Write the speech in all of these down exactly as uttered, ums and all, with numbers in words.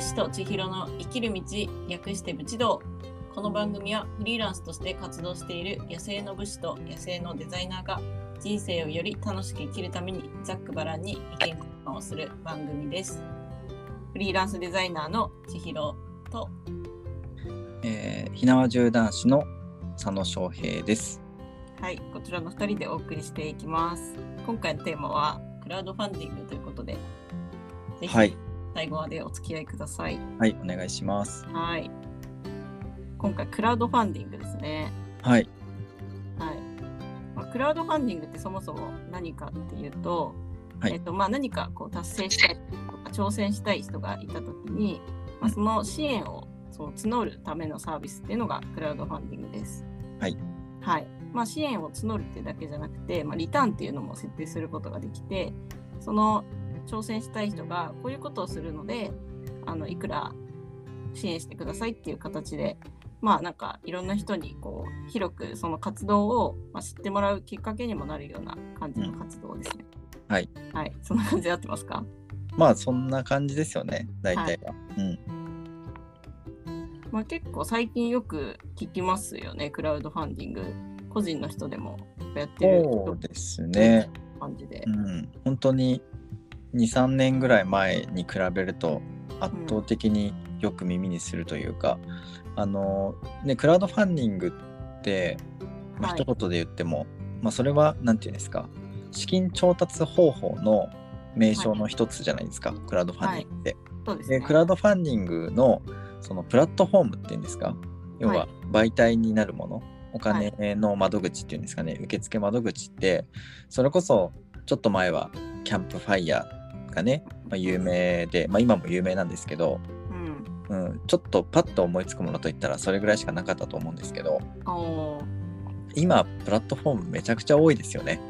武士と千尋の生きる道、略して武士道。この番組はフリーランスとして活動している野生の武士と野生のデザイナーが人生をより楽しく生きるためにざっくばらんに意見交換をする番組です。フリーランスデザイナーの千尋と、えー、火縄銃男子の佐野翔平です。はい、こちらのふたりでお送りしていきます。今回のテーマはクラウドファンディングということで、ぜひ最後までお付き合いください。はい、はい、お願いします。はい、今回クラウドファンディングですね。はい、はい。まあ、クラウドファンディングってそもそも何かっていうと、はい、えっとまあ、何かこう達成したいとか挑戦したい人がいたときに、まあ、その支援をそう募るためのサービスっていうのがクラウドファンディングです。はい、はい。まあ、支援を募るってだけじゃなくて、まあ、リターンっていうのも設定することができて、その挑戦したい人がこういうことをするので、あのいくら支援してくださいっていう形で、まあ、なんかいろんな人にこう広くその活動を知ってもらうきっかけにもなるような感じの活動ですね。うん、はい、はい、そんな感じで合ってますか？まあそんな感じですよね、大体は。はい、うん、まあ、結構最近よく聞きますよね、クラウドファンディング。個人の人でもやってる人ですね。感じで、うん、本当に に,さん 年ぐらい前に比べると圧倒的によく耳にするというか、うん、あのね、クラウドファンディングって、まあ、一言で言っても、はい、まあ、それはなんていうんですか、資金調達方法の名称の一つじゃないですか、はい、クラウドファンディングって。はい、そうですね。で、クラウドファンディングのそのプラットフォームっていうんですか、要は媒体になるもの、はい、お金の窓口っていうんですかね、はい、受付窓口って、それこそちょっと前はキャンプファイヤーがね、まあ、有名で、まあ、今も有名なんですけど、うんうん、ちょっとパッと思いつくものといったらそれぐらいしかなかったと思うんですけど、今プラットフォームめちゃくちゃ多いですよね。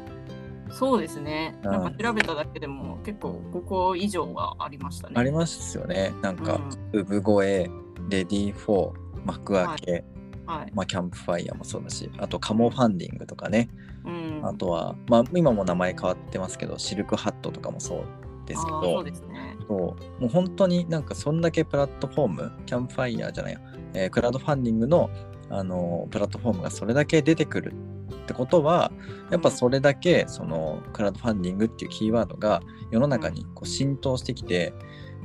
そうですね、うん、なんか調べただけでも結構ごこ以上はありましたね。ありますよね。なんか、うん、産声、レディーフォー、幕開け、はい、はい、まあ、キャンプファイヤーもそうだし、あとカモファンディングとかね、うん、あとは、まあ、今も名前変わってますけどシルクハットとかもそうですけど、そうですね、そう、もう本当になんかそんだけプラットフォーム、キャンプファイヤーじゃない、えー、クラウドファンディングの、あのー、プラットフォームがそれだけ出てくるってことは、やっぱそれだけそのクラウドファンディングっていうキーワードが世の中にこう浸透してきて、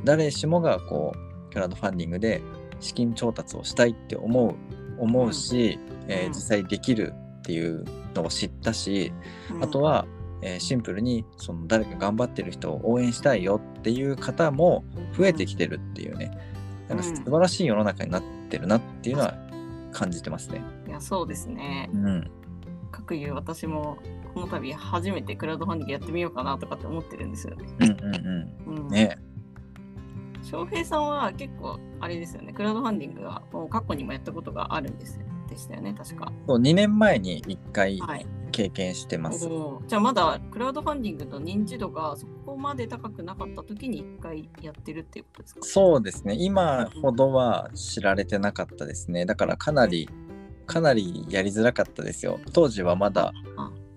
誰しもがこうクラウドファンディングで資金調達をしたいって思う思うし、うん、えー、実際できるっていうのを知ったし、うん、あとは、えー、シンプルにその誰か頑張ってる人を応援したいよっていう方も増えてきてるっていうね、なんか素晴らしい世の中になってるなっていうのは感じてますね。いや、そうですね、うん、各言う私もこの度初めてクラウドファンディングやってみようかなとかって思ってるんですよね。うんうんうん、うん、ねえ、翔平さんは結構あれですよね、クラウドファンディングはもう過去にもやったことがあるんですでしたよね、確か。そう、にねんまえにいっかい経験してます。はい、じゃあまだクラウドファンディングの認知度がそこまで高くなかった時にいっかいやってるっていうことですか？そうですね、今ほどは知られてなかったですね。だからかなり、うん、かなりやりづらかったですよ。当時はまだ、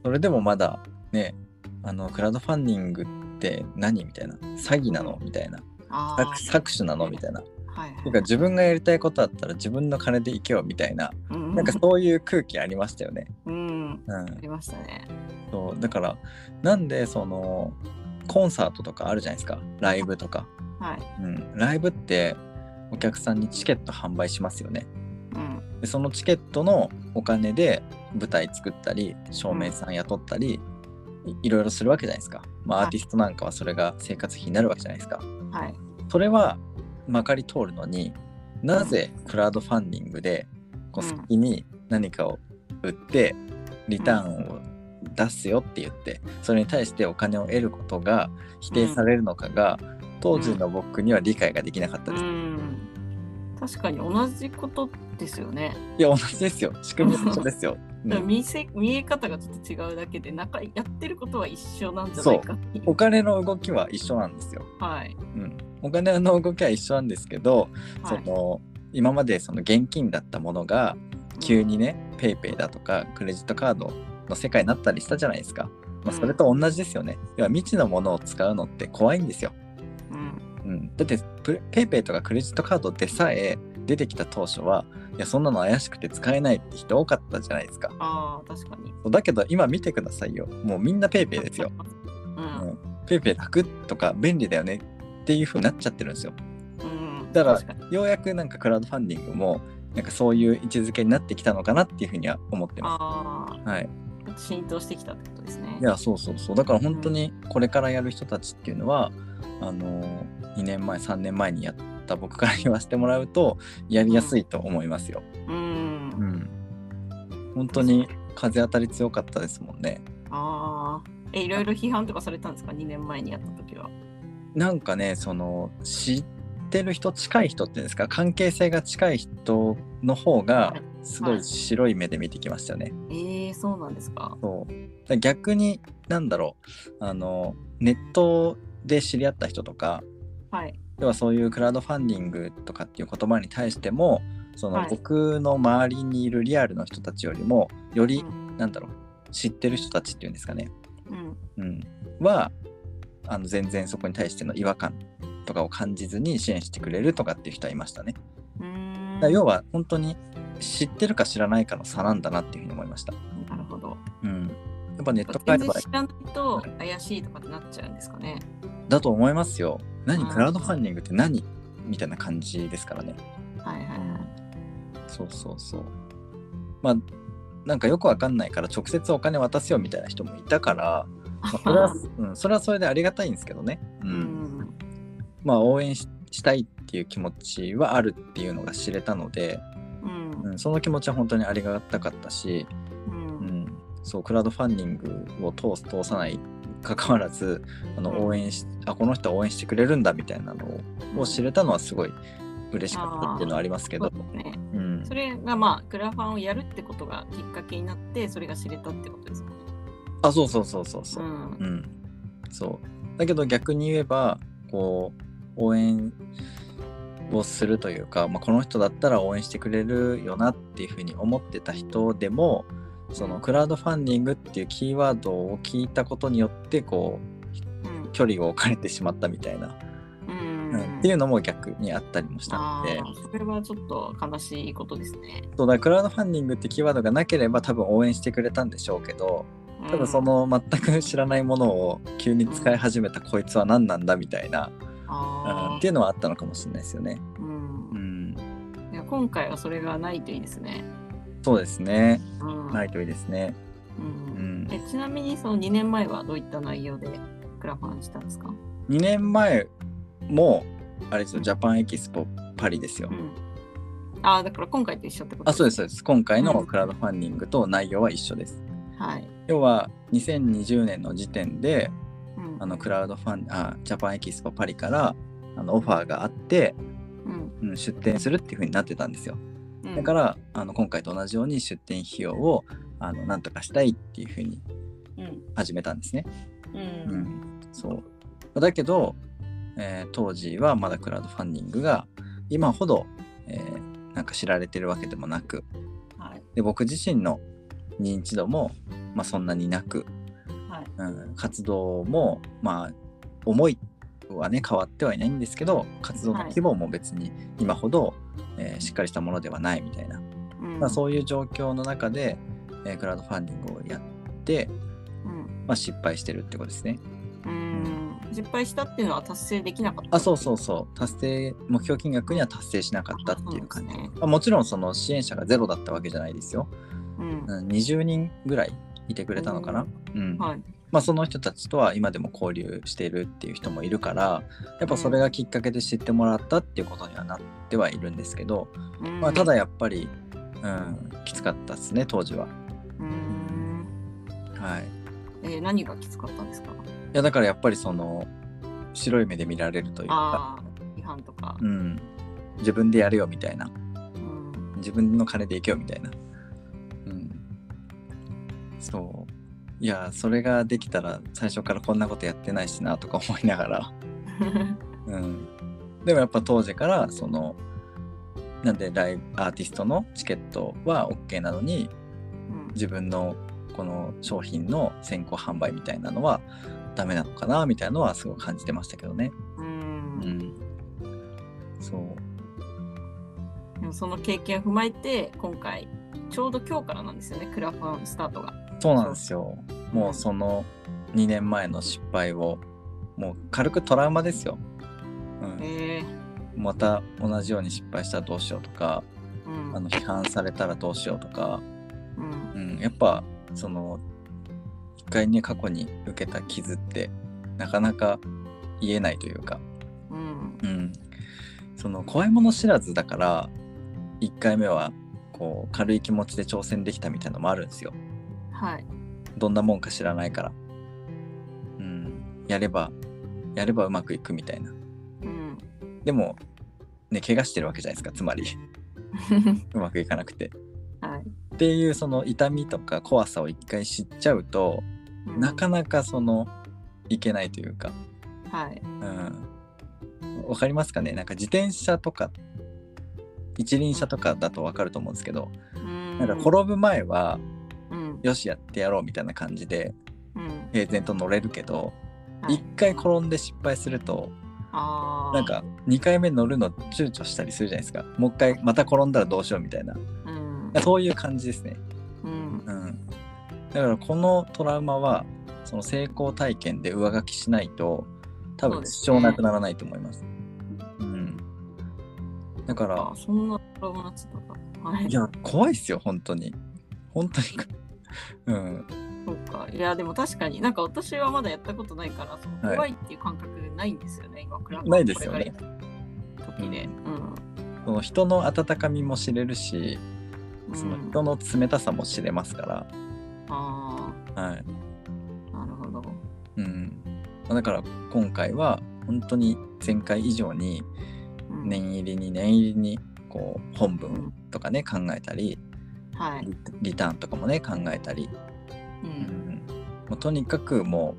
それでもまだね、あのクラウドファンディングって何みたいな、詐欺なのみたいな。搾取なのみたいな、はいはい、てか自分がやりたいことだったら自分の金で行けよみたいな、うん、なんかそういう空気ありましたよね。うん、うん、ありましたね。そう、だからなんでそのコンサートとかあるじゃないですか、ライブとか、はい、うん、ライブってお客さんにチケット販売しますよね、うん、でそのチケットのお金で舞台作ったり照明さん雇ったり、うん、い, いろいろするわけじゃないですか、まあ、アーティストなんかはそれが生活費になるわけじゃないですか。はい、それはまかり通るのに、なぜクラウドファンディングでこう先に何かを売ってリターンを出すよって言ってそれに対してお金を得ることが否定されるのかが、当時の僕には理解ができなかったです。うんうん、確かに同じことですよね。いや、同じですよ、仕組みは一緒ですよ。うん、見, せ見え方がちょっと違うだけで、なんかやってることは一緒なんじゃないかっていう。そう、お金の動きは一緒なんですよ。はい、うん、お金の動きは一緒なんですけど、はい、その今までその現金だったものが急にね、うん、ペイペイだとかクレジットカードの世界になったりしたじゃないですか、まあ、それと同じですよね。うん、要は未知のものを使うのって怖いんですよ。うん、うん、だってペイペイとかクレジットカードでさえ出てきた当初は、いやそんなの怪しくて使えないって人多かったじゃないですか。あ、確かに。だけど今見てくださいよ、もうみんなペイペイですよ、うんうん、ペイペイ楽とか便利だよねっていう風になっちゃってるんですよ、うん、だからようやくなんかクラウドファンディングもなんかそういう位置づけになってきたのかなっていう風には思ってます。あ、はい、浸透してきたってことですね。いや、そうそうそう、だから本当にこれからやる人たちっていうのは、うん、あのにねんまえさんねんまえにやった僕から言わせてもらうとやりやすいと思いますよ、うんうんうん、本当に風当たり強かったですもんね。あえいろいろ批判とかされたんですか、にねんまえにやった時は。なんかね、その知ってる人、近い人っていうんですか、関係性が近い人の方がすごい白い目で見てきましたね、はいはい。えー、そうなんですか。そう逆になんだろう、あのネットで知り合った人とか、はい、ではそういうクラウドファンディングとかっていう言葉に対しても、その僕の周りにいるリアルの人たちよりもより、うん、なんだろう、知ってる人たちっていうんですかね、うんうん、はあの全然そこに対しての違和感とかを感じずに支援してくれるとかっていう人はいましたね。うーん、だから要は本当に知ってるか知らないかの差なんだなっていうふうに思いました。なるほど、うん、やっぱネット界隈全然知らないと怪しいとかってなっちゃうんですかね。だと思いますよ。何クラウドファンディングって何みたいな感じですからね。はいはいはい、そうそうそう。まあなんかよくわかんないから直接お金渡すよみたいな人もいたから、まあ そ, れはうん、それはそれでありがたいんですけどね、うんうん、まあ応援 し, したいっていう気持ちはあるっていうのが知れたので、うんうん、その気持ちは本当にありがたかったし、うんうん、そうクラウドファンディングを通す通さないかかわらず、あの応援し、うん、あこの人は応援してくれるんだみたいなのを、うん、知れたのはすごい嬉しかったっていうのはありますけど、 そうですね、うん、それがまあクラファンをやるってことがきっかけになって、それが知れたってことですかね。あ、そうそうそうそうそう、うんうん、そうだけど逆に言えばこう応援をするというか、まあ、この人だったら応援してくれるよなっていうふうに思ってた人でも、そのクラウドファンディングっていうキーワードを聞いたことによってこう距離を置かれてしまったみたいな、うんうん、っていうのも逆にあったりもしたので、それはちょっと悲しいことですね。そうだ、クラウドファンディングってキーワードがなければ多分応援してくれたんでしょうけど、多分その全く知らないものを急に使い始めたこいつは何なんだみたいな、うんうん、っていうのはあったのかもしれないですよね、うんうん、いや今回はそれがないといいですね。そうですね、うん、ないといいですね、うんうん、えちなみにそのにねんまえはどういった内容でクラファンしたんですか。にねんまえもあれですよ、ジャパンエキスポパリですよ、うん、あだから今回と一緒ってことです、ね、あそうですそうです。今回のクラウドファンディングと内容は一緒です、はい、要はにせんにじゅうねんの時点で、うん、あのクラウドファンあジャパンエキスポパリからあのオファーがあって、うんうん、出展するっていう風になってたんですよ。だからあの今回と同じように出店費用をあのなんとかしたいっていう風に始めたんですね、うんうん、そうだけど、えー、当時はまだクラウドファンディングが今ほど、えー、なんか知られてるわけでもなく、はい、で僕自身の認知度も、まあ、そんなになく、はいうん、活動も、まあ、思いはね変わってはいないんですけど、活動の規模も別に今ほど、はいえー、しっかりしたものではないみたいな、うんまあ、そういう状況の中で、えー、クラウドファンディングをやって、うんまあ、失敗してるってことですね。うん、うん、失敗したっていうのは達成できなかった。あそうそうそう達成目標金額には達成しなかったっていう感じ、ねまあ、もちろんその支援者がゼロだったわけじゃないですよ、うんうん、にじゅうにんぐらいいてくれたのかな、うんうんはいまあ、その人たちとは今でも交流しているっていう人もいるからやっぱそれがきっかけで知ってもらったっていうことにはなってはいるんですけど、うんまあ、ただやっぱり、うん、きつかったですね当時は、うんはいえー、何がきつかったんですか。いやだからやっぱりその白い目で見られるというかあ違反とか、うん、自分でやるよみたいな、うん、自分の金で行けよみたいな、うん、そういやそれができたら最初からこんなことやってないしなとか思いながら、うん、でもやっぱ当時からそのなんでライブアーティストのチケットは OK なのに、うん、自分のこの商品の先行販売みたいなのはダメなのかなみたいなのはすごい感じてましたけどね。うーんうん、そう。でもその経験を踏まえて、今回ちょうど今日からなんですよね、クラファンスタートが。そうなんですよ。もうそのにねんまえの失敗を、もう軽くトラウマですよ。うん、えー、また同じように失敗したらどうしようとか、うん、あの批判されたらどうしようとか、うんうん、やっぱその一回ね過去に受けた傷ってなかなか言えないというか、うんうん、その怖いもの知らずだからいっかいめはこう軽い気持ちで挑戦できたみたいなのもあるんですよ。はい、どんなもんか知らないから、うん、やればやればうまくいくみたいな、うん、でもね怪我してるわけじゃないですか、つまりうまくいかなくて、はい、っていうその痛みとか怖さを一回知っちゃうと、うん、なかなかそのいけないというか、はい、うん、わかりますかね。なんか自転車とか一輪車とかだとわかると思うんですけど、うん、なんか転ぶ前はよしやってやろうみたいな感じで平然と乗れるけど、うん、いっかい転んで失敗すると、はい、なんかにかいめ乗るの躊躇したりするじゃないですか。もう一回また転んだらどうしようみたいな、うん、そういう感じですね、うんうん、だからこのトラウマはその成功体験で上書きしないと多分支障なくならないと思います、うん、だからそんなトラウマつったか、いや怖いっすよ本当に本当にうん、そうか。いやでも確かになんか私はまだやったことないからその怖いっていう感覚ないんですよね、はい、今クラファンないですよね時で、うんうん、その人の温かみも知れるしその人の冷たさも知れますから、うん、ああ、はい、なるほど、うん、だから今回は本当に前回以上に念入りに念入りにこう本文とかね考えたり、はい、リターンとかもね考えたり、うんうん、もうとにかくも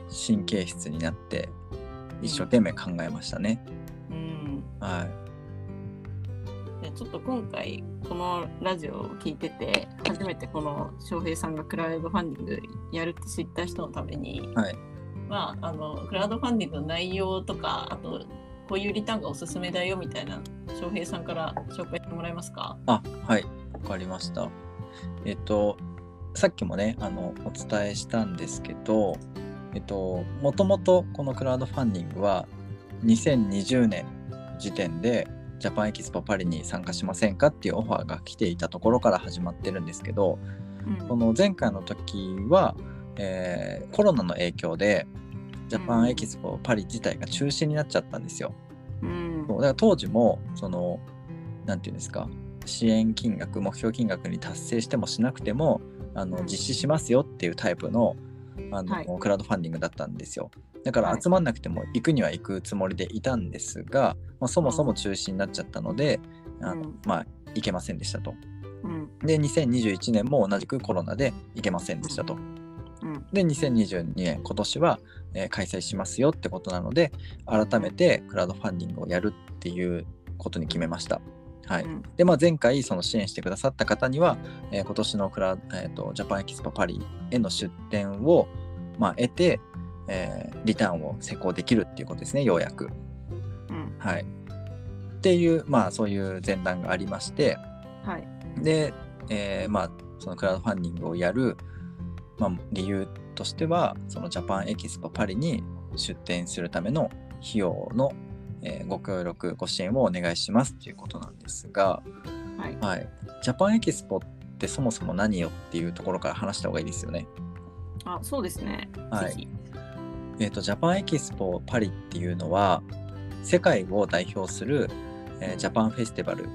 う神経質になって一生懸命考えましたね、うん、はい。でちょっと今回このラジオを聞いてて初めてこの翔平さんがクラウドファンディングやるって知った人のために、はい、まあ、あのクラウドファンディングの内容とかあとこういうリターンがおすすめだよみたいな翔平さんから紹介してもらえますか。あ、はい、わかりました。えっとさっきもねあのお伝えしたんですけど、えっともともとこのクラウドファンディングはにせんにじゅうねん時点でジャパンエキスポパリに参加しませんかっていうオファーが来ていたところから始まってるんですけど、うん、この前回の時は、えー、コロナの影響でジャパンエキスポパリ自体が中止になっちゃったんですよ。うん、だから当時もそのなんていうんですか。支援金額目標金額に達成してもしなくてもあの、うん、実施しますよっていうタイプ の, あの、はい、クラウドファンディングだったんですよ。だから集まんなくても行くには行くつもりでいたんですが、まあ、そもそも中止になっちゃったので、うん、あのまあ行けませんでしたと、うん、でにせんにじゅういちねんも同じくコロナで行けませんでしたと、うん、でにせんにじゅうにねん今年は、えー、開催しますよってことなので改めてクラウドファンディングをやるっていうことに決めました。はい。でまあ、前回その支援してくださった方には、えー、今年のクラ、えー、とジャパンエキスポパリへの出展を、まあ、得て、えー、リターンを施行できるっていうことですね、ようやく、うん、はい。っていう、まあ、そういう前段がありまして、はい、で、えーまあ、そのクラウドファンディングをやる、まあ、理由としてはそのジャパンエキスポパリに出展するための費用のえー、ご協力ご支援をお願いしますっていうことなんですが、はいはい、ジャパンエキスポってそもそも何よっていうところから話した方がいいですよね。あ、そうですね、はい。えーと、ジャパンエキスポパリっていうのは世界を代表する、えー、ジャパンフェスティバル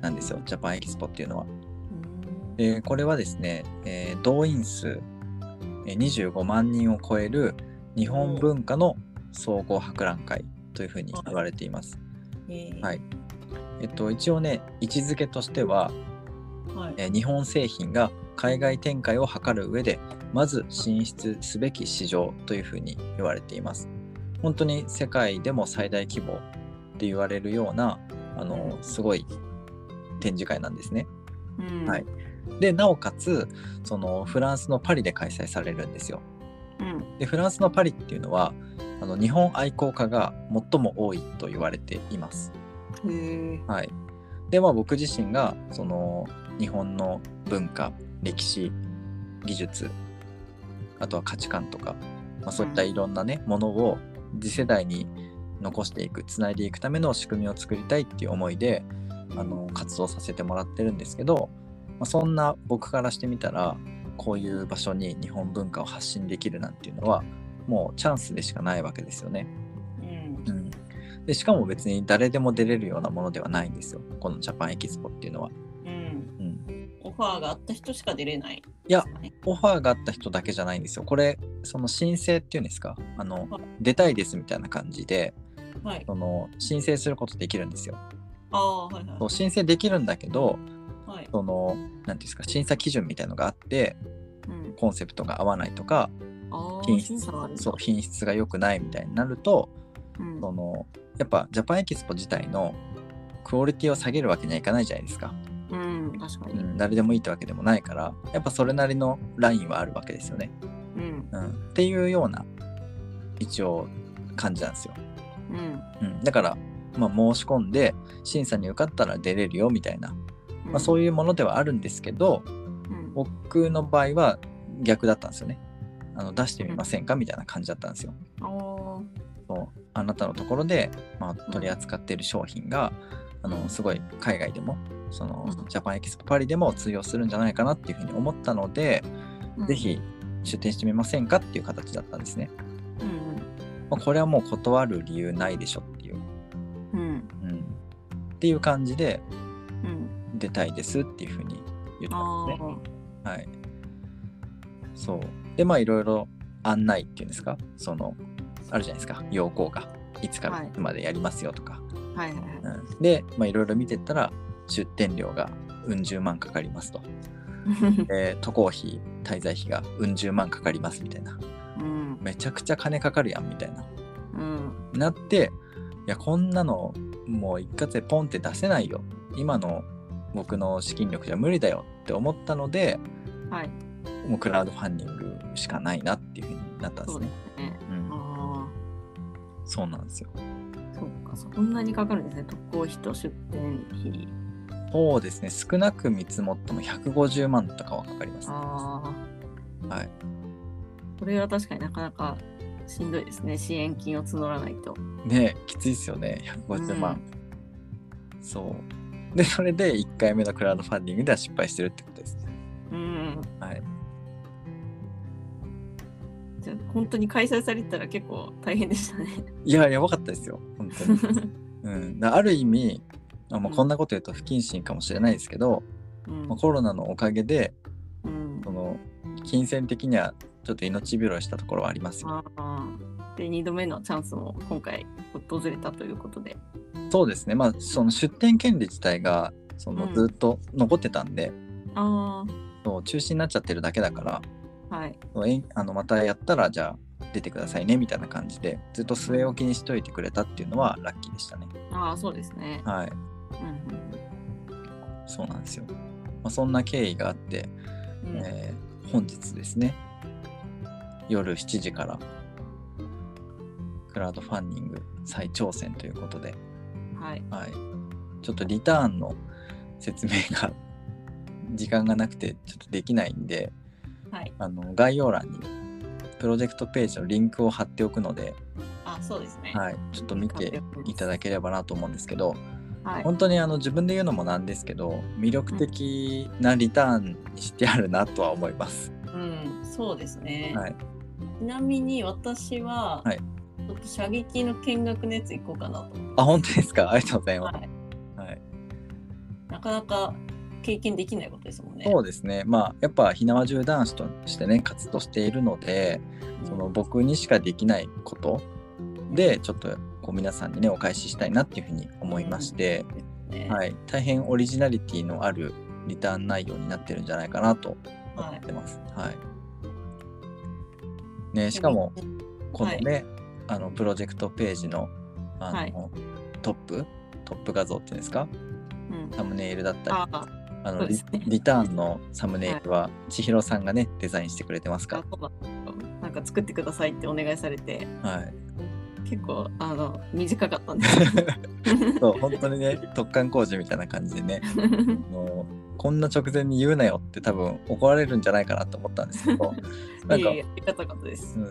なんですよ、ジャパンエキスポっていうのは。でこれはですね、えー、動員数にじゅうごまんにんを超える日本文化の総合博覧会というふうに言われています。はい。えっと一応ね位置づけとしては、はい、え日本製品が海外展開を図る上でまず進出すべき市場というふうに言われています。本当に世界でも最大規模って言われるようなあのすごい展示会なんですね。うん、はい。でなおかつそのフランスのパリで開催されるんですよ。うん、でフランスのパリっていうのはあの日本愛好家が最も多いと言われています。へ、はい、で、まあ、僕自身がその日本の文化、歴史、技術、あとは価値観とか、まあ、そういったいろんな、ね、ものを次世代に残していく、つないでいくための仕組みを作りたいっていう思いであの活動させてもらってるんですけど、まあ、そんな僕からしてみたらこういう場所に日本文化を発信できるなんていうのはもうチャンスでしかないわけですよね、うんうん、でしかも別に誰でも出れるようなものではないんですよ、このジャパンエキスポっていうのは、うんうん、オファーがあった人しか出れない、ね、いやオファーがあった人だけじゃないんですよ、これその申請っていうんですか、あの、はい、出たいですみたいな感じで、はい、その申請することできるんですよ。あ、はいはい、そう申請できるんだけど、はい、そのなんていうんですか、審査基準みたいのがあって、うん、コンセプトが合わないとか、あ、品質、そう、品質が良くないみたいになると、うん、そのやっぱジャパンエキスポ自体のクオリティを下げるわけにはいかないじゃないですか、うん、確かに、うん、誰でもいいってわけでもないから、やっぱそれなりのラインはあるわけですよね、うんうん、っていうような一応感じなんですよ、うんうん、だから、まあ、申し込んで審査に受かったら出れるよみたいな、まあ、そういうものではあるんですけど、うん、僕の場合は逆だったんですよね、あの出してみませんかみたいな感じだったんですよ、うん、そうあなたのところで、まあ、取り扱っている商品があのすごい海外でもそのジャパンエキスポパリでも通用するんじゃないかなっていうふうに思ったので、うん、ぜひ出展してみませんかっていう形だったんですね、うん、まあ、これはもう断る理由ないでしょっていう、うんうん、っていう感じで、うん、出たいですっていうふうに言ったんですね、はい、そうで、まあいろいろ案内っていうんですか、そのあるじゃないですか、要項がいつからいつまでやりますよとか、はいはいはいはい、うん、で、まあ、いろいろ見てったら出店料がうん十万かかりますとえー、渡航費滞在費がうん十万かかりますみたいな、うん、めちゃくちゃ金かかるやんみたいな、うん、なって、いやこんなのもう一括でポンって出せないよ、今の僕の資金力じゃ無理だよって思ったので、はい、もうクラウドファンディングしかないなっていう風になったんですね。そうですね、うん、あー、そうなんですよ。そうか、そんなにかかるんですね、渡航費と出店費。そうですね、少なく見積もってもひゃくごじゅうまんとかはかかりますね。あ、はい、これは確かになかなかしんどいですね、支援金を募らないとね、きついですよね、ひゃくごじゅうまん、うん、そうで、それでいっかいめのクラウドファンディングでは失敗してるってことですね、うん、はい、じゃあ本当に開催されたら結構大変でしたね。いや、やばかったですよ本当に、うん、だある意味まあ、こんなこと言うと不謹慎かもしれないですけど、うんまあ、コロナのおかげで、うん、その金銭的にはちょっと命拾いしたところはありますよ。あでにどめのチャンスも今回訪れたということで。そうですね、まあ、その出店権利自体がそのずっと残ってたんで、うん、あそう中止になっちゃってるだけだから、はい、あのまたやったらじゃあ出てくださいねみたいな感じでずっと据え置きにしといてくれたっていうのはラッキーでしたね。あ、そうですね、はい、うんうん、そうなんですよ、まあ、そんな経緯があって、うん、えー、本日ですね、夜しちじからクラウドファンディング再挑戦ということで、はいはい、ちょっとリターンの説明が時間がなくてちょっとできないんで、はい、あの概要欄にプロジェクトページのリンクを貼っておくので、あ、そうですね、はい、ちょっと見ていただければなと思うんですけど、はい、本当にあの自分で言うのもなんですけど魅力的なリターンにしてあるなとは思います、うん、そうですね、はい、ちなみに私は、はい、ちょっと射撃の見学のやつ行こうかなと思って。あ、本当ですか、ありがとうございます、はいはい、なかなか経験できないことですもんね。そうですね、まあ、やっぱ火縄銃男子としてね活動しているので、うん、その僕にしかできないことでちょっとこう皆さんにねお返ししたいなっていうふうに思いまして、うんね、はい、大変オリジナリティのあるリターン内容になってるんじゃないかなと思ってます、はいはいね、しかもこのね、はい、あのプロジェクトページ の, あの、はい、トップトップ画像っていうんですか、うん、サムネイルだったり、ああの リ, リターンのサムネイルは千尋さんがねデザインしてくれてますから、なんか作ってくださいってお願いされて、はい、結構あの短かったんですそう本当にね、突貫工事みたいな感じでねもうこんな直前に言うなよって多分怒られるんじゃないかなと思ったんですけどなんかいやい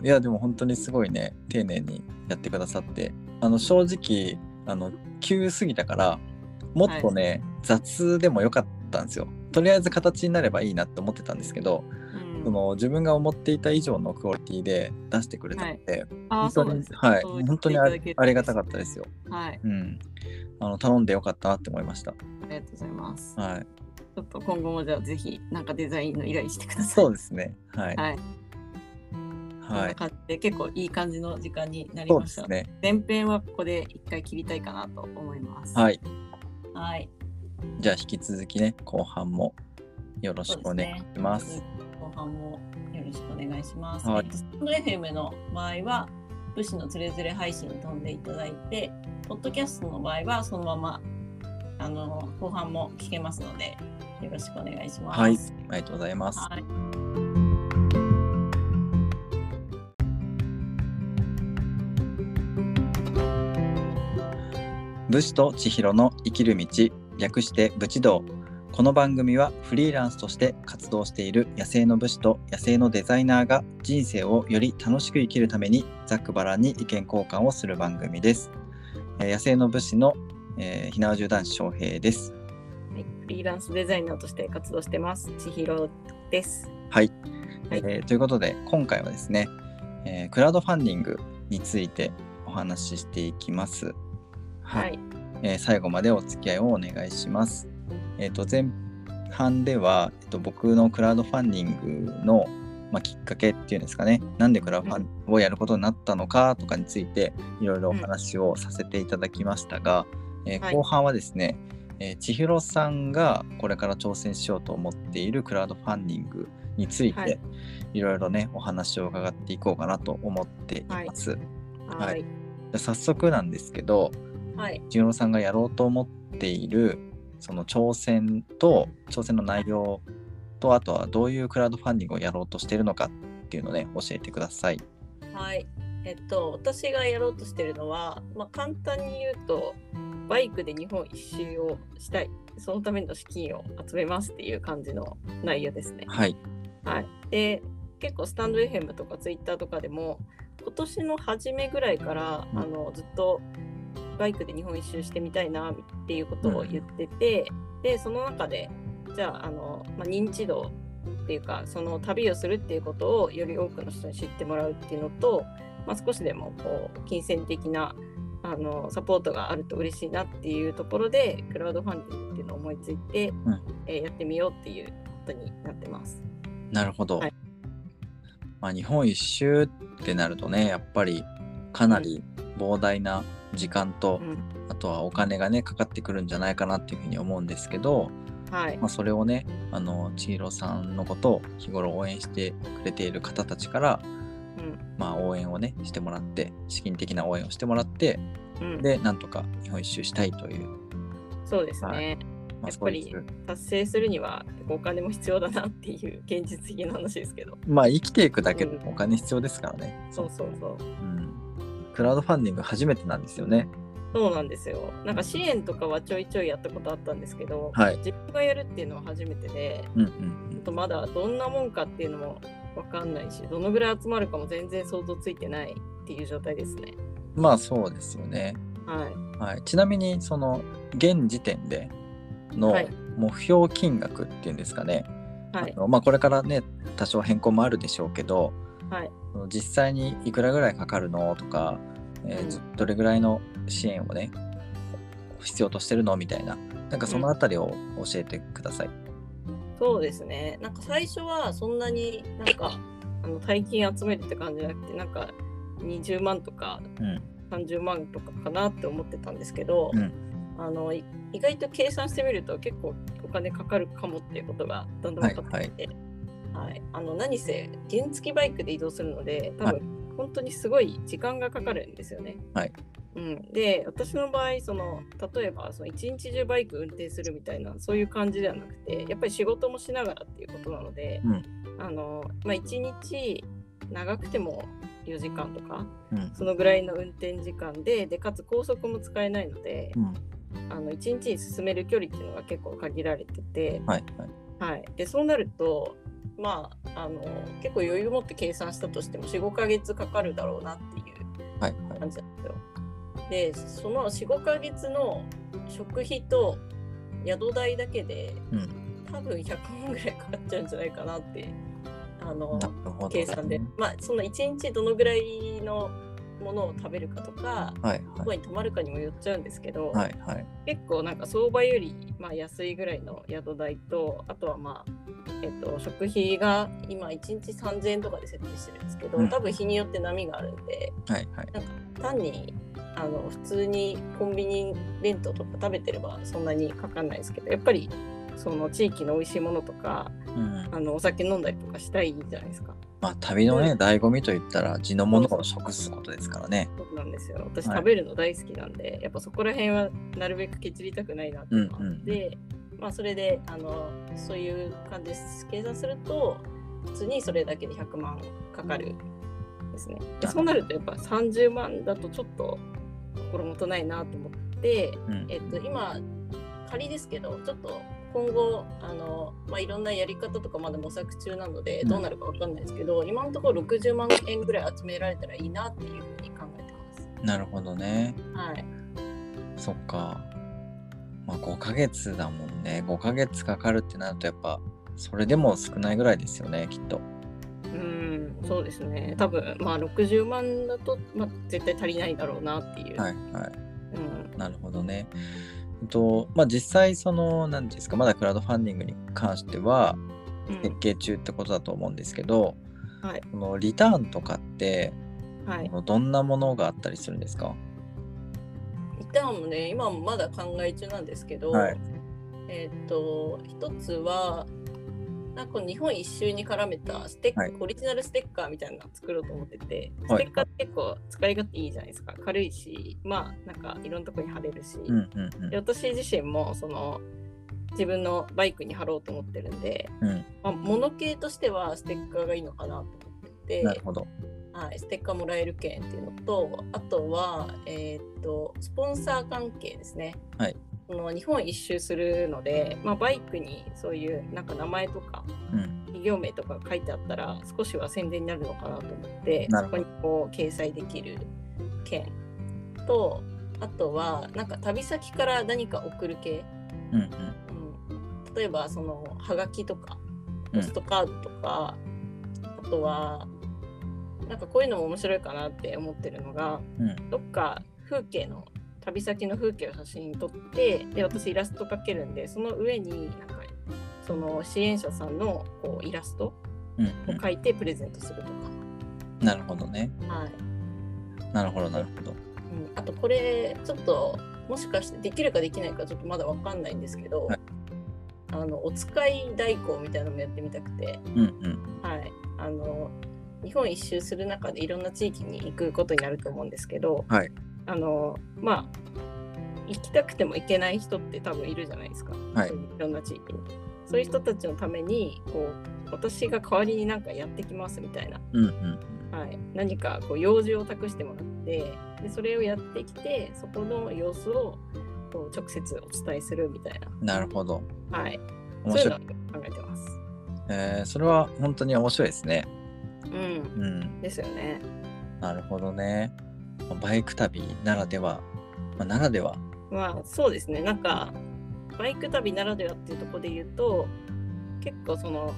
やでも本当にすごいね丁寧にやってくださって、あの正直あの急すぎたからもっとね、はい、雑でもよかったんですよ。とりあえず形になればいいなって思ってたんですけど、その自分が思っていた以上のクオリティで出してくれたので、はい、本当に、はい、本当にありがたかったですよ、はい、うん、あの頼んでよかったなって思いました。ありがとうございます、はい、ちょっと今後もじゃあぜひなんかデザインの依頼してください。そうですね、はい、はいはい、で結構いい感じの時間になりました、ね、前編はここで一回切りたいかなと思います、はいはい、じゃあ引き続きね後半もよろしくお願いします。後半もよろしくお願いします。はい、スタンド エフエム の場合は武士のつれづれ配信に飛んでいただいて、ポッドキャストの場合はそのままあの後半も聞けますのでよろしくお願いします。はい、ありがとうございます。はい、武士と千尋の生きる道、略して武士道。この番組はフリーランスとして活動している野生の武士と野生のデザイナーが人生をより楽しく生きるためにざっくばらんに意見交換をする番組です。野生の武士の、えー、ひなわじゅう男子翔平です、はい、フリーランスデザイナーとして活動してます千尋です、はいはいえー、ということで今回はですね、えー、クラウドファンディングについてお話ししていきます、はいはいえー、最後までお付き合いをお願いします。えー、と前半では、えー、と僕のクラウドファンディングの、まあ、きっかけっていうんですかね、なんでクラウドファンをやることになったのかとかについていろいろお話をさせていただきましたが、うんえー、後半はですね、はいえー、千尋さんがこれから挑戦しようと思っているクラウドファンディングについていろいろねお話を伺っていこうかなと思っています、はいはいはい、じゃ早速なんですけど、はい、千尋さんがやろうと思っているその挑戦と挑戦の内容と、あとはどういうクラウドファンディングをやろうとしているのかっていうのをね教えてください。はい、えっと私がやろうとしているのは、まあ、簡単に言うとバイクで日本一周をしたい、そのための資金を集めますっていう感じの内容ですね。はい、はい、で結構スタンド エフエム とか Twitter とかでも今年の初めぐらいから、うん、あのずっとバイクで日本一周してみたいなっていうことを言ってて、うん、でその中でじゃあ、 あの、まあ、認知度っていうかその旅をするっていうことをより多くの人に知ってもらうっていうのと、まあ、少しでもこう金銭的なあのサポートがあると嬉しいなっていうところでクラウドファンディングっていうのを思いついて、うんえー、やってみようっていうことになってます。なるほど、はい、まあ、日本一周ってなるとねやっぱりかなり膨大な、うん時間と、うん、あとはお金がねかかってくるんじゃないかなっていうふうに思うんですけど、はいまあ、それをねあの千尋さんのことを日頃応援してくれている方たちから、うんまあ、応援をねしてもらって資金的な応援をしてもらって、うん、でなんとか日本一周したいという、そうですね、はいまあ、やっぱり達成するにはお金も必要だなっていう現実的な話ですけど、まあ生きていくだけでもお金必要ですからね、うん、そうそうそう、うんクラウドファンディング初めてなんですよね。そうなんですよ。なんか支援とかはちょいちょいやったことあったんですけど、はい、自分がやるっていうのは初めてで、うんうんうん、ちょっとまだどんなもんかっていうのも分かんないし、どのぐらい集まるかも全然想像ついてないっていう状態ですね。まあそうですよね、はいはい、ちなみにその現時点での目標金額っていうんですかね、はいあのまあ、これからね多少変更もあるでしょうけど、はい、実際にいくらぐらいかかるのとか、えーうん、どれぐらいの支援をね必要としてるのみたいな、なんかそのあたりを教えてください、うん、そうですね。なんか最初はそんなになんかあの大金集めるって感じじゃなくて、なんかにじゅうまんとかさんじゅうまんとかかなって思ってたんですけど、うん、あの意外と計算してみると結構お金かかるかもっていうことがだんだん分かってきて、はいはいはい、あの何せ原付バイクで移動するので多分本当にすごい時間がかかるんですよね、はいうん、で私の場合その例えばその一日中バイク運転するみたいなそういう感じではなくて、やっぱり仕事もしながらっていうことなので、うんあのまあ、いちにち長くてもよじかんとか、うん、そのぐらいの運転時間で、でかつ高速も使えないので、うん、あのいちにちに進める距離っていうのが結構限られてて、はいはいはい、でそうなると、まあ、あの結構余裕を持って計算したとしても よん、ごかげつかかるだろうなっていう感じなんですよ、はいはい、でその よん、ごかげつの食費と宿代だけで、うん、多分ひゃくまんぐらいかかっちゃうんじゃないかなってあの、ね、計算で、まあ、そのいちにちどのぐらいのものを食べるかとか、はいはい、どこに泊まるかにもよっちゃうんですけど、はいはい、結構なんか相場より、まあ、安いぐらいの宿代と、あとはまあ、えっと、食費が今いちにちさんぜんえんとかで設定してるんですけど、うん、多分日によって波があるんで、はいはい、なんか単にあの普通にコンビニ弁当とか食べてればそんなにかかんないですけど、やっぱりその地域の美味しいものとか、うん、あのお酒飲んだりとかしたいじゃないですか。まあ、旅のね、醍醐味といったら地のものを食すことですからね。そうなんですよ。私食べるの大好きなんで、はい、やっぱそこら辺はなるべくけちりたくないなって思って、うんうん、まあそれであのそういう感じで計算すると普通にそれだけでひゃくまんかかるですね。でそうなるとやっぱさんじゅうまんだとちょっと心もとないなと思って、うん、えっと今仮ですけどちょっと今後あの、まあ、いろんなやり方とかまだ模索中なのでどうなるか分かんないですけど、うん、今のところろくじゅうまんえんぐらい集められたらいいなっていうふうに考えてます。なるほどね。はい。そっか。まあごかげつだもんね。ごかげつかかるってなるとやっぱそれでも少ないぐらいですよね、きっと。うん、そうですね。多分まあろくじゅうまんだと、まあ、絶対足りないだろうなっていう。はいはい。うん、なるほどね。とまあ、実際その何ですか、まだクラウドファンディングに関しては設計中ってことだと思うんですけど、うんはい、このリターンとかって、はい、どんなものがあったりするんですか？リターンもね今もまだ考え中なんですけど、はい、えー、っと一つはなんか日本一周に絡めたステッ、はい、オリジナルステッカーみたいなのを作ろうと思ってて、ステッカーって結構使い勝手いいじゃないですか、軽いし、まあなんかいろんなとこに貼れるし、うんうんうん、で私自身もその自分のバイクに貼ろうと思ってるんで、うんまあ、物系としてはステッカーがいいのかなと思ってて、なるほど、はい、ステッカーもらえる券っていうのと、あとは、えー、っとスポンサー関係ですね、はい、その日本一周するので、まあ、バイクにそういうなんか名前とか企業名とか書いてあったら少しは宣伝になるのかなと思って、そこにこう掲載できる券と、あとはなんか旅先から何か送る系、うんうんうん、例えばそのハガキとかポストカードとか、うん、あとはなんかこういうのも面白いかなって思ってるのが、うん、どっか風景の旅先の風景を写真に撮って、で私イラスト描けるんで、その上になんかその支援者さんのこうイラストを描いてプレゼントするとか、うんうん、なるほどね、はい、なるほどなるほど、うん、あとこれちょっともしかしてできるかできないかちょっとまだわかんないんですけど、はい、あのお使い代行みたいなのもやってみたくて、うんうん、はい、あの日本一周する中でいろんな地域に行くことになると思うんですけど、はい、あのまあ行きたくても行けない人って多分いるじゃないですか、はい、いろんな地域に、そういう人たちのためにこう私が代わりになんかやってきますみたいな、うんうんはい、何かこう用事を託してもらって、でそれをやってきてそこの様子をこう直接お伝えするみたいな。なるほど、はい、そういうのを考えてます。えー、それは本当に面白いですね。うん、うん、ですよね。なるほどね。バイク旅ならでは、まあ、ならでは、まあ、そうですね、なんかバイク旅ならではっていうところで言うと、結構その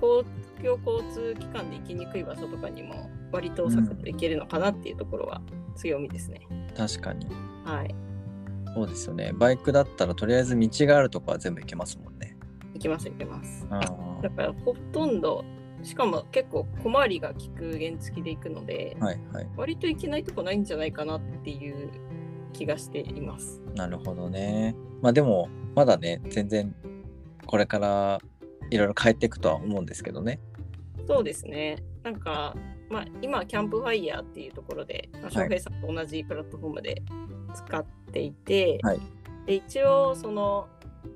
公共交通機関で行きにくい場所とかにも割とサクッと行けるのかなっていうところは強みですね、うん、確かに、はい、そうですよね。バイクだったらとりあえず道があるとこは全部行けますもんね。行けます行けます。あだからほとんど、しかも結構小回りが利く原付で行くので、はいはい、割と行けないとこないんじゃないかなっていう気がしています。なるほどね。まあでもまだね全然これからいろいろ変えていくとは思うんですけどね。そうですね。なんか、まあ、今キャンプファイヤーっていうところで、まあ、翔平さんと同じプラットフォームで使っていて、はい、で一応その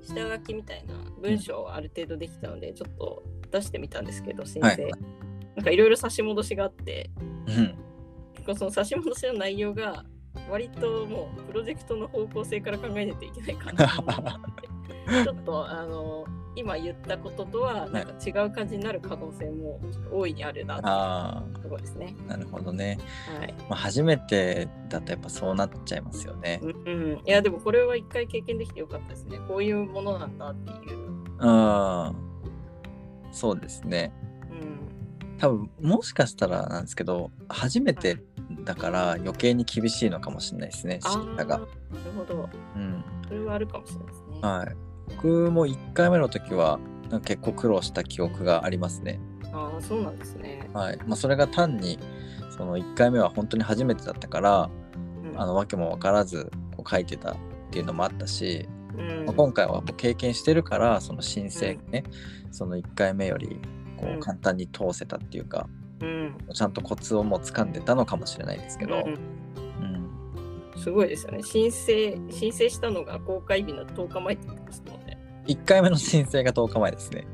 下書きみたいな文章はある程度できたので、うん、ちょっと出してみたんですけど、申請、はい、なんかいろいろ差し戻しがあって、うん、構その差し戻しの内容が割ともうプロジェクトの方向性から考えないといけないかなってちょっとあの今言ったこととはなんか違う感じになる可能性も大いにあるなっていうところですね。なるほどね、はい。まあ、初めてだとやっぱそうなっちゃいますよね、うんうん、いやでもこれは一回経験できてよかったですね。こういうものなんだっていう。あ、そうですね、うん、多分もしかしたらなんですけど初めてだから余計に厳しいのかもしれないですね、審査が。なるほど、うん、それはあるかもしれないですね、はい。僕もいっかいめの時はなんか結構苦労した記憶がありますね。ああ、そうなんですね、はい。まあ、それが単にそのいっかいめは本当に初めてだったから、うん、あの訳も分からずこう書いてたっていうのもあったし、うんまあ、今回はもう経験してるからその申請ね、うん、そのいっかいめよりこう簡単に通せたっていうか、うん、ちゃんとコツをもう掴んでたのかもしれないですけど、うんうん、すごいですよね。申請、申請したのが公開日のとおかまえって言ってましたね。いっかいめの申請がとおかまえですね。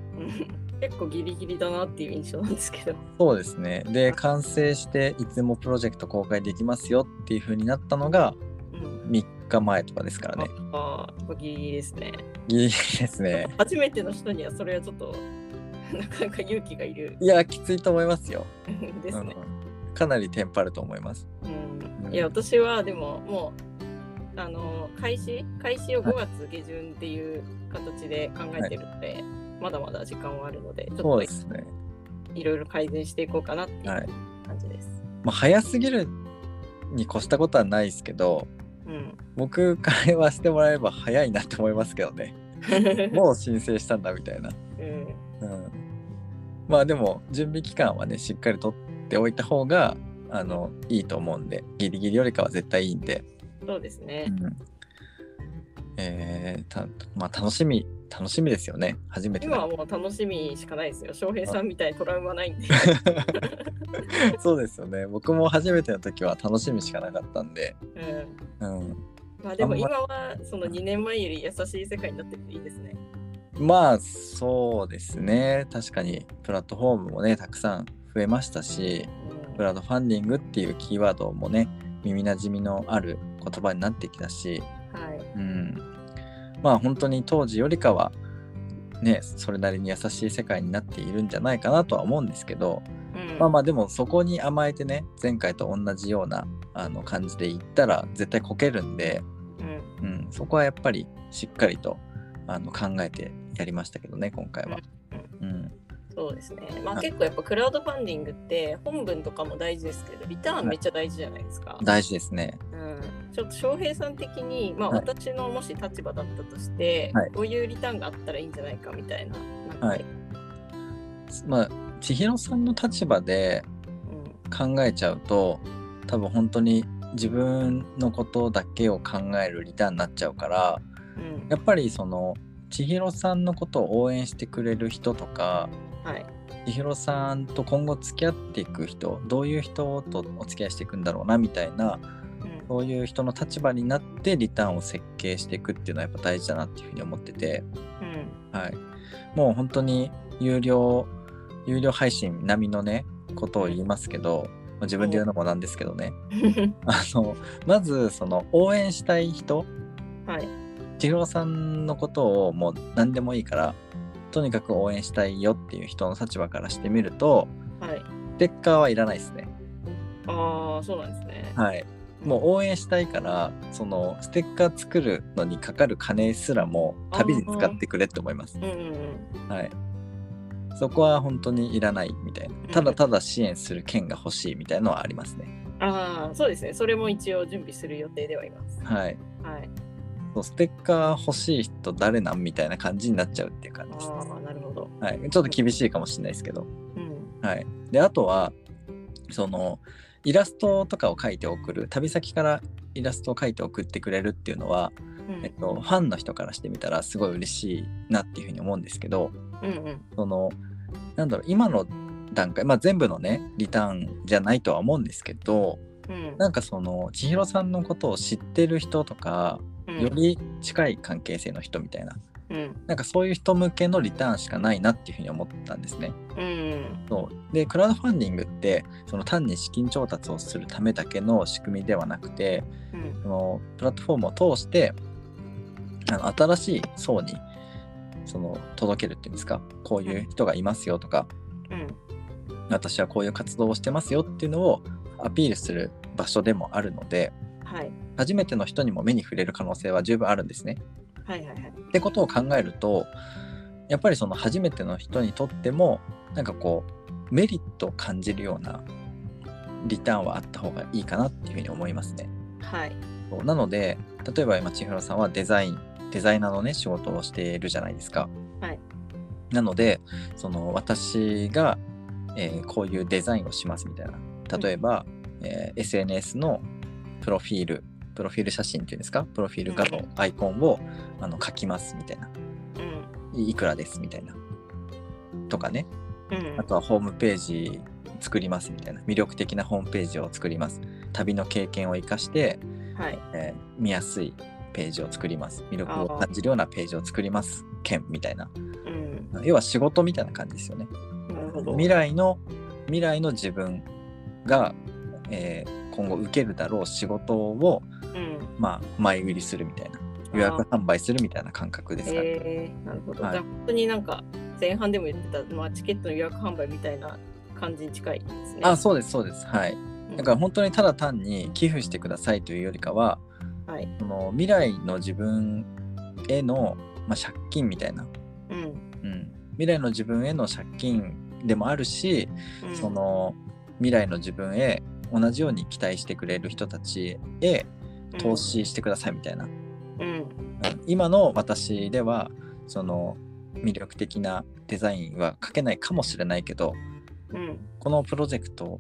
結構ギリギリだなっていう印象なんですけど。そうですね。で、完成していつもプロジェクト公開できますよっていう風になったのがみっかまえとかですからね。うん、ああ、ギリギリですね。ギリギリですね。初めての人にはそれはちょっとなかなか勇気がいる。いや、きついと思いますよ。ですね、うん。かなりテンパると思います。うん。いや、私はでももう。あの開始開始をごがつげじゅんっていう形で考えてるので、はい、まだまだ時間はあるので、ちょっとそうですね、いろいろ改善していこうかなっていう感じです、はい。まあ、早すぎるに越したことはないですけど、うん、僕から言わせてもらえば早いなって思いますけどねもう申請したんだみたいな、うんうん、まあでも準備期間はねしっかりとっておいた方があのいいと思うんで、ギリギリよりかは絶対いいんで。そうですね、うん。えーたまあ、楽しみ楽しみですよね。初めて今はもう楽しみしかないですよ。翔平さんみたいにトラウマないんでそうですよね。僕も初めての時は楽しみしかなかったんで、うんうん。まあ、でも今はそのにねんまえより優しい世界になってるといいですね。まあそうですね。確かにプラットフォームもねたくさん増えましたし、クラウドファンディングっていうキーワードもね耳なじみのある言葉になってきたし、はい、うん、まあ本当に当時よりかはねそれなりに優しい世界になっているんじゃないかなとは思うんですけど、うん、まあまあでもそこに甘えてね前回と同じようなあの感じでいったら絶対こけるんで、うんうん、そこはやっぱりしっかりとあの考えてやりましたけどね今回は、うんうん。そうですね、まあ、結構やっぱクラウドファンディングって本文とかも大事ですけどリターンめっちゃ大事じゃないですか、はい、大事ですね、うん。ちょっと翔平さん的に、まあ、私のもし立場だったとして、はい、こういうリターンがあったらいいんじゃないかみたいな、はい。まあ、千尋さんの立場で考えちゃうと、うん、多分本当に自分のことだけを考えるリターンになっちゃうから、うん、やっぱりその千尋さんのことを応援してくれる人とか、はい、千尋さんと今後付き合っていく人、どういう人とお付き合いしていくんだろうなみたいな、うん、そういう人の立場になってリターンを設計していくっていうのはやっぱ大事だなっていうふうに思ってて、うん、はい。もう本当に有料有料配信並みのねことを言いますけど、自分で言うのもなんですけどねあのまずその応援したい人、はい、千尋さんのことをもう何でもいいからとにかく応援したいよっていう人の立場からしてみると、はい、ステッカーはいらないですね。ああ、そうなんですね。はい。もう応援したいから、そのステッカー作るのにかかる金すらも旅に使ってくれって思います。うんうん、はい。そこは本当にいらないみたいな。ただただ支援する券が欲しいみたいなのはありますね。うん、ああ、そうですね。それも一応準備する予定ではいます。はい。はい。ステッカー欲しい人誰なんみたいな感じになっちゃうっていう感じです。あ、なるほど、はい、ちょっと厳しいかもしれないですけど、うん、はい。で、あとはそのイラストとかを描いて送る、旅先からイラストを描いて送ってくれるっていうのは、うんえっと、ファンの人からしてみたらすごい嬉しいなっていうふうに思うんですけど、うんうん、そのなんだろう今の段階、まあ、全部のねリターンじゃないとは思うんですけど、うん、なんかその千尋さんのことを知ってる人とかより近い関係性の人みたいな、うん、なんかそういう人向けのリターンしかないなっていうふうに思ったんですね、うん、そうでクラウドファンディングってその単に資金調達をするためだけの仕組みではなくて、うん、そのプラットフォームを通してあの新しい層にその届けるっていうんですか、こういう人がいますよとか、うん、私はこういう活動をしてますよっていうのをアピールする場所でもあるので、はい、初めての人にも目に触れる可能性は十分あるんですね。はいはいはい、ってことを考えるとやっぱりその初めての人にとってもなんかこうメリットを感じるようなリターンはあった方がいいかなっていうふうに思いますね。はい、なので例えば今千尋さんはデザインデザイナーのね仕事をしているじゃないですか。はい、なのでその私が、えー、こういうデザインをしますみたいな例えば、うんえー、エスエヌエス のプロフィールプロフィール写真っていうんですかプロフィール画像、うん、アイコンをあの書きますみたいな、うん、いくらですみたいなとかね、うん、あとはホームページ作りますみたいな魅力的なホームページを作ります旅の経験を生かして、はいえー、見やすいページを作ります魅力を感じるようなページを作ります兼みたいな、うん、要は仕事みたいな感じですよね。なるほど。未来の未来の自分が、えー、今後受けるだろう仕事をうんまあ、前売りするみたいな予約販売するみたいな感覚ですから、ねえー、なるほど、はい、じゃあ本当になんか前半でも言ってた、まあ、チケットの予約販売みたいな感じに近いですね。あそうですそうです、はいうん、だから本当にただ単に寄付してくださいというよりかは、はい、その未来の自分への、まあ、借金みたいな、うんうん、未来の自分への借金でもあるし、うん、その未来の自分へ同じように期待してくれる人たちへ投資してくださいみたいな、うん、今の私ではその魅力的なデザインは描けないかもしれないけど、うん、このプロジェクト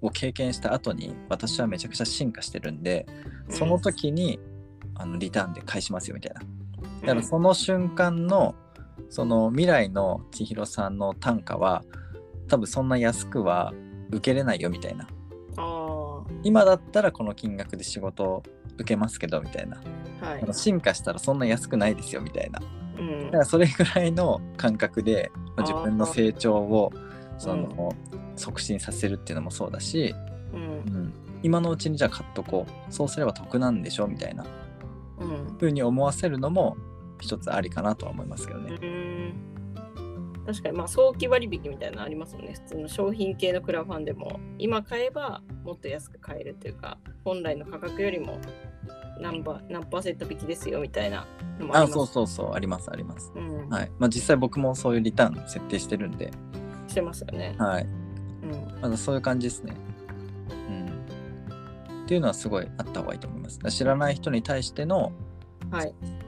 を経験した後に私はめちゃくちゃ進化してるんでその時に、うん、あのリターンで返しますよみたいなだからその瞬間のその未来の千尋さんの単価は多分そんな安くは受けれないよみたいなあ今だったらこの金額で仕事を受けますけどみたいな、はい、あの進化したらそんな安くないですよみたいな、うん、だからそれぐらいの感覚で、まあ、自分の成長をその、うん、促進させるっていうのもそうだし、うんうん、今のうちにじゃあ買っとこうそうすれば得なんでしょみたいな、うん、ふうに思わせるのも一つありかなとは思いますけどね、うん、確かにまあ早期割引みたいなのありますもんね。普通の商品系のクラファンでも今買えばもっと安く買えるというか本来の価格よりも何パーセント引きですよみたいなのもあります。あ、そうそうそうありますあります、うんはいまあ、実際僕もそういうリターン設定してるんでしてますよね、はいうんま、だそういう感じですね、うん、っていうのはすごいあった方がいいと思います。知らない人に対しての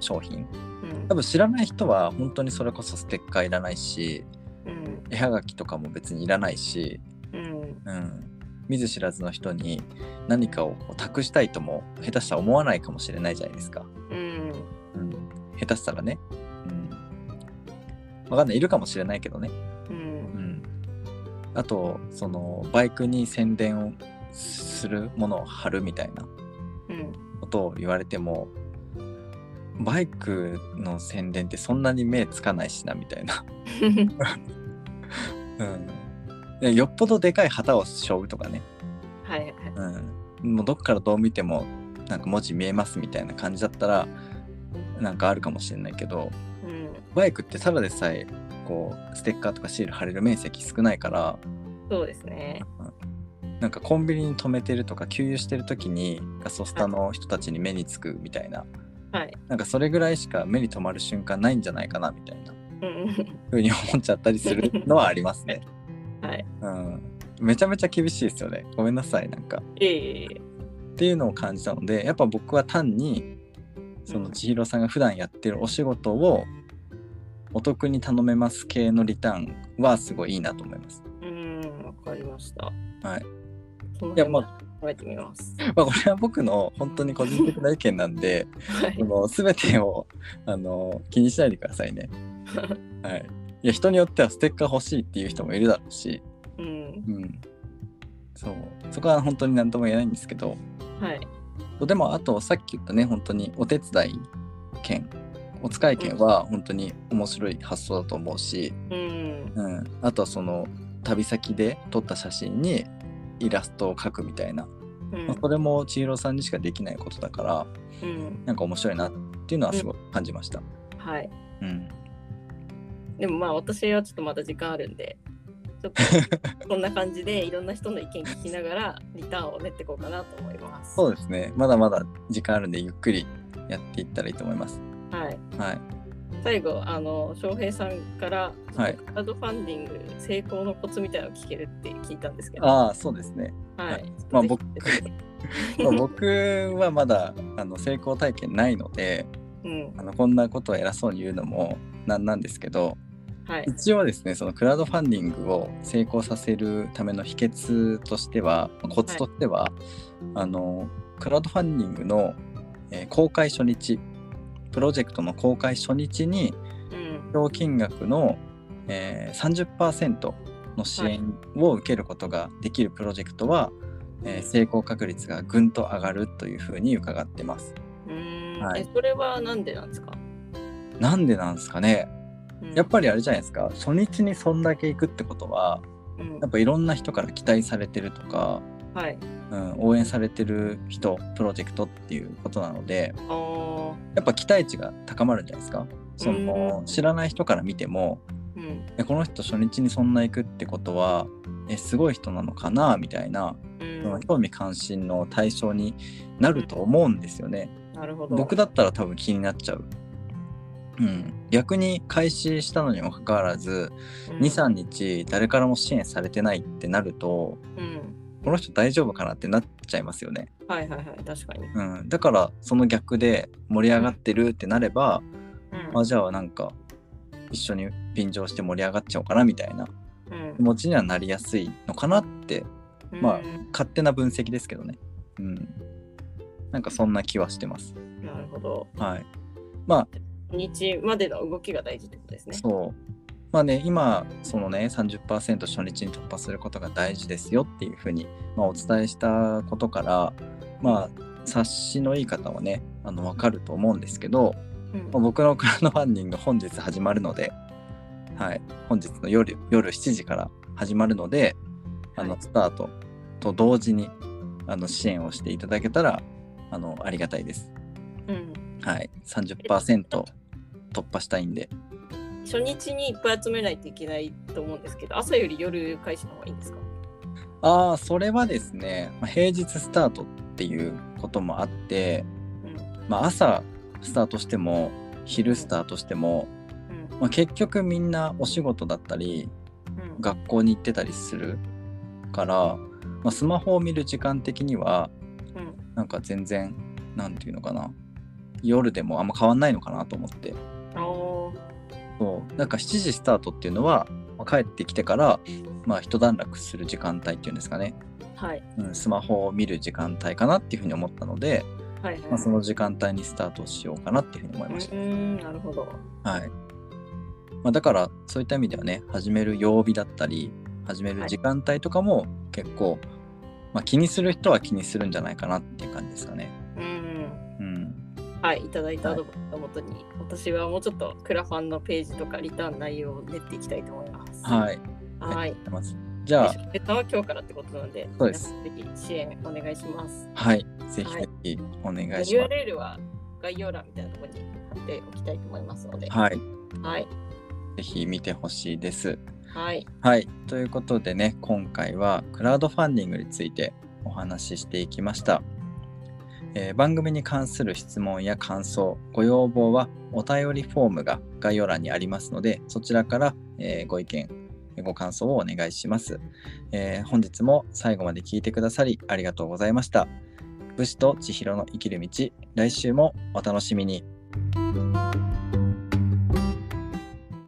商品、はいうん、多分知らない人は本当にそれこそステッカーいらないし、うん、絵はがきとかも別にいらないし、うんうん見ず知らずの人に何かを託したいとも下手したら思わないかもしれないじゃないですか、うんうん、下手したらね、うん、分かんないいるかもしれないけどね、うんうん、あとそのバイクに宣伝をするものを貼るみたいなことを言われても、うん、バイクの宣伝ってそんなに目つかないしなみたいな、うんよっぽどでかい旗を背負うとかね、はいはいうん、もうどっからどう見てもなんか文字見えますみたいな感じだったらなんかあるかもしれないけど、うん、バイクってただでさえこうステッカーとかシール貼れる面積少ないからそうですね、うん、なんかコンビニに止めてるとか給油してる時にガソスタの人たちに目につくみたいな、はい、なんかそれぐらいしか目に留まる瞬間ないんじゃないかなみたいな、うん、ふうに思っちゃったりするのはありますねはいうん、めちゃめちゃ厳しいですよね。ごめんなさいなんか、えー、っていうのを感じたのでやっぱ僕は単にその千尋さんが普段やってるお仕事をお得に頼めます系のリターンはすごいいいなと思います。うんわかりました。はいいやまあ考えてみます、まあ、これは僕の本当に個人的な意見なんですべ、はい、てをあの気にしないでくださいねはいいや人によってはステッカー欲しいっていう人もいるだろうし、うんうん、そうそこは本当に何とも言えないんですけど、はい、でもあとさっき言ったね本当にお手伝い券お使い券は本当に面白い発想だと思うし、うんうん、あとはその旅先で撮った写真にイラストを描くみたいな、うんまあ、それも千尋さんにしかできないことだから、うん、なんか面白いなっていうのはすごい感じました、うん、はい、うん、でもまあ私はちょっとまだ時間あるんでちょっとこんな感じでいろんな人の意見聞きながらリターンを練っていこうかなと思います。そうですね、まだまだ時間あるんでゆっくりやっていったらいいと思います。はい、はい、最後あの翔平さんからクラウドファンディング成功のコツみたいなのを聞けるって聞いたんですけど。ああそうですね、はいはいまあ、僕, 僕はまだあの成功体験ないので、うん、あのこんなことを偉そうに言うのもなんなんですけど、はい、一応ですねそのクラウドファンディングを成功させるための秘訣としてはコツとしては、はい、あのクラウドファンディングの、えー、公開初日プロジェクトの公開初日に目標金額の、うんえー、さんじゅっパーセント の支援を受けることができるプロジェクトは、はいえー、成功確率がぐんと上がるというふうに伺ってます。うーん、はい、えそれはなんでなんですか？なんでなんですかね、やっぱりあれじゃないですか、初日にそんだけ行くってことは、うん、やっぱいろんな人から期待されてるとか、はいうん、応援されてる人プロジェクトっていうことなので、あやっぱ期待値が高まるんじゃないですか。その知らない人から見ても、うん、この人初日にそんな行くってことはえすごい人なのかなみたいな、うん、興味関心の対象になると思うんですよね、うん、なるほど。僕だったら多分気になっちゃう。うん、逆に開始したのにもかかわらず、うん、にさんにち誰からも支援されてないってなると、うん、この人大丈夫かなってなっちゃいますよね。はいはいはい、確かに、うん、だからその逆で盛り上がってるってなれば、うんまあ、じゃあなんか一緒に便乗して盛り上がっちゃおうかなみたいな気持ちにはなりやすいのかなって、うん、まあ勝手な分析ですけどね、うん、なんかそんな気はしてます。なるほど、はい、まあ日までの動きが大事ってことですね。そうまあね、今そのね さんじゅっパーセント 初日に突破することが大事ですよっていうふうに、まあ、お伝えしたことからまあ察しのいい方はねあの分かると思うんですけど、うんまあ、僕のクラウドファンディング本日始まるので、はい、本日の 夜, 夜しちじから始まるのであのスタートと同時にあの支援をしていただけたら あのありがたいです、うんはい、さんじゅっパーセント突破したいんで。初日にいっぱい集めないといけないと思うんですけど、朝より夜開始の方がいいんですか？ああ、それはですね、まあ、平日スタートっていうこともあって、うんまあ、朝スタートしても昼スタートしても、うんまあ、結局みんなお仕事だったり、うん、学校に行ってたりするから、まあ、スマホを見る時間的には、うん、なんか全然なんていうのかな夜でもあんま変わんないのかなと思って。そうなんかしちじスタートっていうのは、まあ、帰ってきてから、まあ、一段落する時間帯っていうんですかね、はいうん、スマホを見る時間帯かなっていうふうに思ったので、はいはいはいまあ、その時間帯にスタートしようかなっていうふうに思いました。うんなるほど、はいまあ、だからそういった意味ではね始める曜日だったり始める時間帯とかも結構、はいまあ、気にする人は気にするんじゃないかなっていう感じですかね。はい、いただいたアドバイスをもとに、はい、私はもうちょっとクラファンのページとかリターン内容を練っていきたいと思います。はい。はい。じゃあ、レターは今日からってことなので、そうです。ぜひ支援お願いします。はい、ぜひぜひお願いします。ユーアールエル は概要欄みたいなところに貼っておきたいと思いますので、はい。はい。ぜひ見てほしいです。はい。はい。ということでね、今回はクラウドファンディングについてお話ししていきました。えー、番組に関する質問や感想、ご要望はお便りフォームが概要欄にありますので、そちらから、えー、ご意見、ご感想をお願いします、えー。本日も最後まで聞いてくださりありがとうございました。武士と千尋の生きる道、来週もお楽しみに。